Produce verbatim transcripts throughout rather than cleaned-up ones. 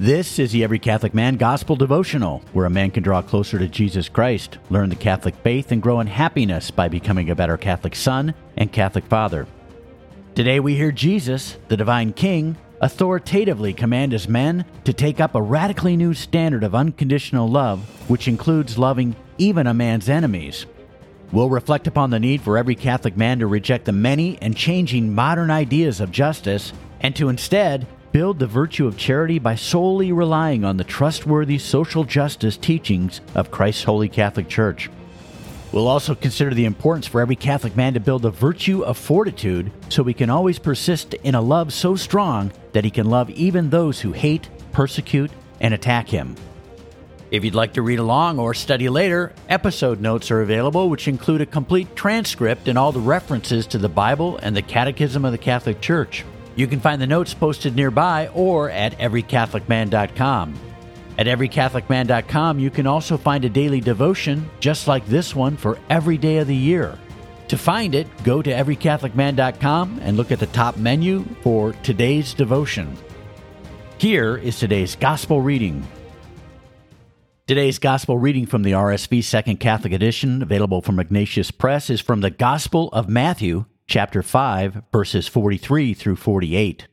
This is the Every Catholic Man Gospel Devotional, where a man can draw closer to Jesus Christ, learn the Catholic faith, and grow in happiness by becoming a better Catholic son and Catholic father. Today we hear Jesus, the Divine King, authoritatively command his men to take up a radically new standard of unconditional love, which includes loving even a man's enemies. We'll reflect upon the need for every Catholic man to reject the many and changing modern ideas of justice and to instead build the virtue of charity by solely relying on the trustworthy social justice teachings of Christ's Holy Catholic Church. We'll also consider the importance for every Catholic man to build the virtue of fortitude so he can always persist in a love so strong that he can love even those who hate, persecute, and attack him. If you'd like to read along or study later, episode notes are available, which include a complete transcript and all the references to the Bible and the Catechism of the Catholic Church. You can find the notes posted nearby or at every catholic man dot com. At every catholic man dot com, you can also find a daily devotion just like this one for every day of the year. To find it, go to every catholic man dot com and look at the top menu for today's devotion. Here is today's Gospel reading. Today's Gospel reading from the R S V Second Catholic Edition, available from Ignatius Press, is from the Gospel of Matthew, chapter five, verses forty-three through forty-eight.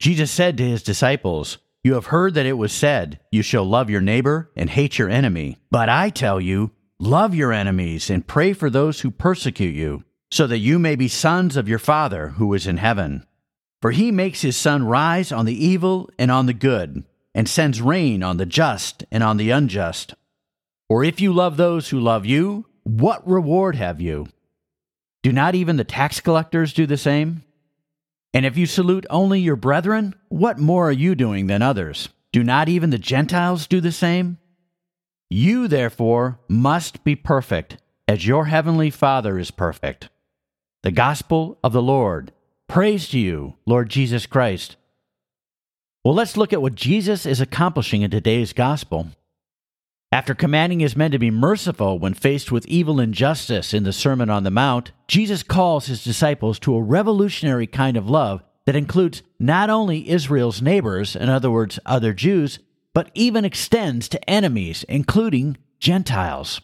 Jesus said to his disciples, "You have heard that it was said, 'You shall love your neighbor and hate your enemy.' But I tell you, love your enemies and pray for those who persecute you, so that you may be sons of your Father who is in heaven. For he makes his sun rise on the evil and on the good, and sends rain on the just and on the unjust. Or if you love those who love you, what reward have you? Do not even the tax collectors do the same? And if you salute only your brethren, what more are you doing than others? Do not even the Gentiles do the same? You, therefore, must be perfect, as your heavenly Father is perfect." The Gospel of the Lord. Praise to you, Lord Jesus Christ. Well, let's look at what Jesus is accomplishing in today's Gospel. After commanding his men to be merciful when faced with evil and injustice in the Sermon on the Mount, Jesus calls his disciples to a revolutionary kind of love that includes not only Israel's neighbors, in other words, other Jews, but even extends to enemies, including Gentiles.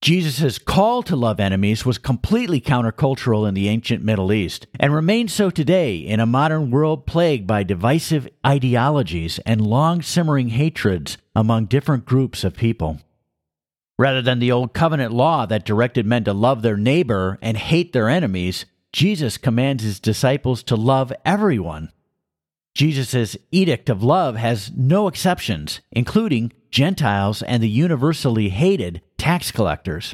Jesus' call to love enemies was completely countercultural in the ancient Middle East and remains so today in a modern world plagued by divisive ideologies and long-simmering hatreds among different groups of people. Rather than the old covenant law that directed men to love their neighbor and hate their enemies, Jesus commands his disciples to love everyone. Jesus' edict of love has no exceptions, including Gentiles and the universally hated tax collectors.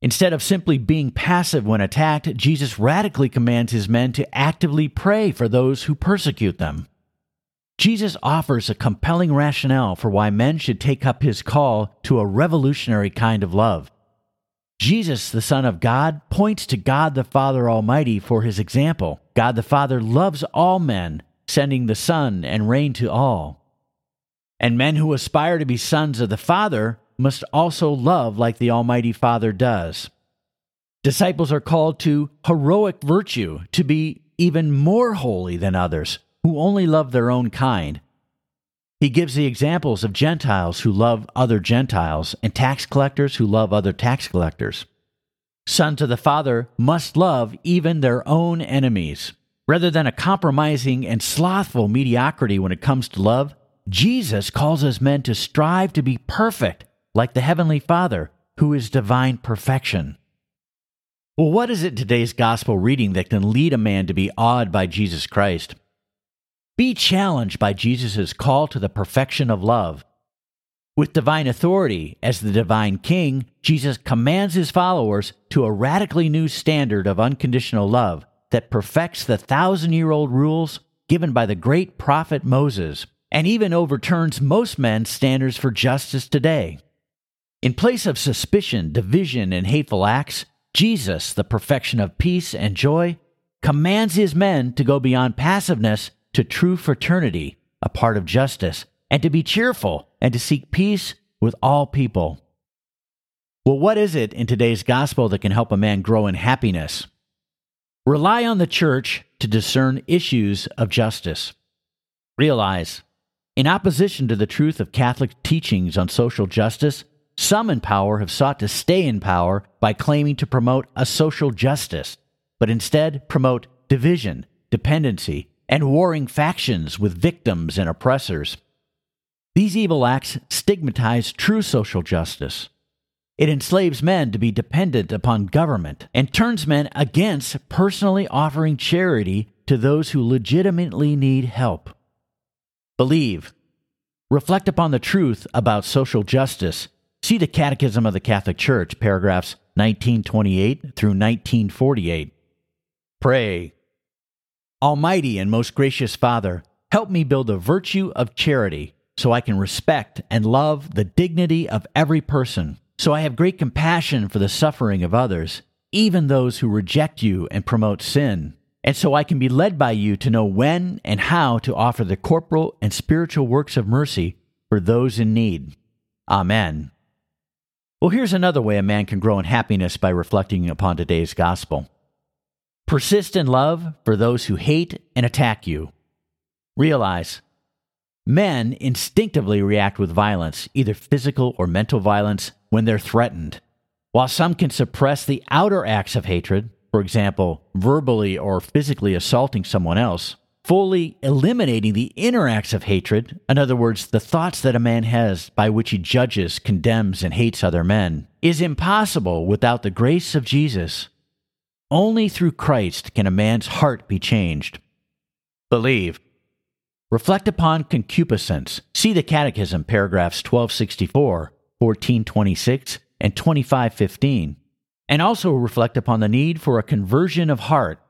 Instead of simply being passive when attacked, Jesus radically commands his men to actively pray for those who persecute them. Jesus offers a compelling rationale for why men should take up his call to a revolutionary kind of love. Jesus, the Son of God, points to God the Father Almighty for his example. God the Father loves all men, sending the sun and rain to all. And men who aspire to be sons of the Father must also love like the Almighty Father does. Disciples are called to heroic virtue, to be even more holy than others, who only love their own kind. He gives the examples of Gentiles who love other Gentiles and tax collectors who love other tax collectors. Sons of the Father must love even their own enemies. Rather than a compromising and slothful mediocrity when it comes to love, Jesus calls us men to strive to be perfect, like the Heavenly Father, who is divine perfection. Well, what is it today's Gospel reading that can lead a man to be awed by Jesus Christ? Be challenged by Jesus' call to the perfection of love. With divine authority as the divine king, Jesus commands his followers to a radically new standard of unconditional love that perfects the thousand-year-old rules given by the great prophet Moses, and even overturns most men's standards for justice today. In place of suspicion, division, and hateful acts, Jesus, the perfection of peace and joy, commands his men to go beyond passiveness to true fraternity, a part of justice, and to be cheerful and to seek peace with all people. Well, what is it in today's gospel that can help a man grow in happiness? Rely on the church to discern issues of justice. Realize In opposition to the truth of Catholic teachings on social justice, some in power have sought to stay in power by claiming to promote a social justice, but instead promote division, dependency, and warring factions with victims and oppressors. These evil acts stigmatize true social justice. It enslaves men to be dependent upon government and turns men against personally offering charity to those who legitimately need help. Believe. Reflect upon the truth about social justice. See the Catechism of the Catholic Church, paragraphs nineteen twenty-eight through nineteen forty-eight. Pray. Almighty and most gracious Father, help me build the virtue of charity so I can respect and love the dignity of every person, so I have great compassion for the suffering of others, even those who reject you and promote sin, and so I can be led by you to know when and how to offer the corporal and spiritual works of mercy for those in need. Amen. Well, here's another way a man can grow in happiness by reflecting upon today's gospel. Persist in love for those who hate and attack you. Realize, men instinctively react with violence, either physical or mental violence, when they're threatened. While some can suppress the outer acts of hatred, for example, verbally or physically assaulting someone else, fully eliminating the inner acts of hatred, in other words, the thoughts that a man has by which he judges, condemns, and hates other men, is impossible without the grace of Jesus. Only through Christ can a man's heart be changed. Believe. Reflect upon concupiscence. See the Catechism, paragraphs twelve sixty-four, fourteen twenty-six, and twenty-five fifteen. And also reflect upon the need for a conversion of heart.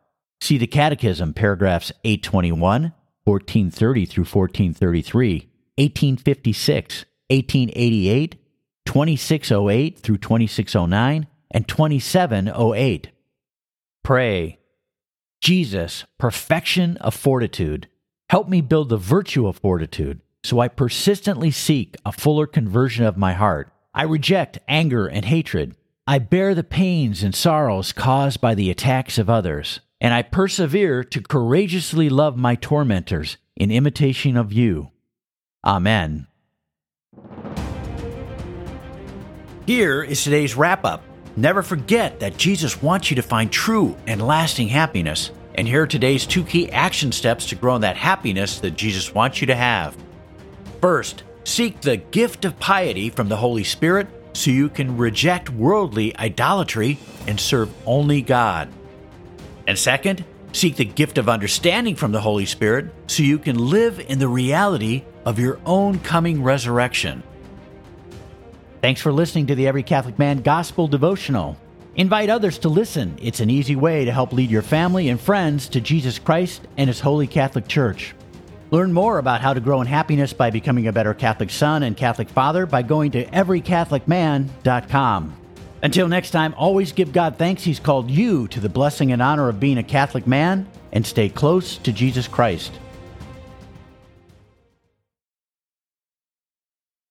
See the Catechism, paragraphs eight twenty-one, fourteen thirty through fourteen thirty-three, eighteen fifty-six, eighteen eighty-eight, twenty-six oh eight through twenty-six oh nine, and twenty-seven oh eight. Pray. Jesus, perfection of fortitude, help me build the virtue of fortitude so I persistently seek a fuller conversion of my heart. I reject anger and hatred. I bear the pains and sorrows caused by the attacks of others, and I persevere to courageously love my tormentors in imitation of you. Amen. Here is today's wrap-up. Never forget that Jesus wants you to find true and lasting happiness, and here are today's two key action steps to grow in that happiness that Jesus wants you to have. First, seek the gift of piety from the Holy Spirit, so you can reject worldly idolatry and serve only God. And second, seek the gift of understanding from the Holy Spirit so you can live in the reality of your own coming resurrection. Thanks for listening to the Every Catholic Man Gospel Devotional. Invite others to listen. It's an easy way to help lead your family and friends to Jesus Christ and His Holy Catholic Church. Learn more about how to grow in happiness by becoming a better Catholic son and Catholic father by going to every catholic man dot com. Until next time, always give God thanks He's called you to the blessing and honor of being a Catholic man, and stay close to Jesus Christ.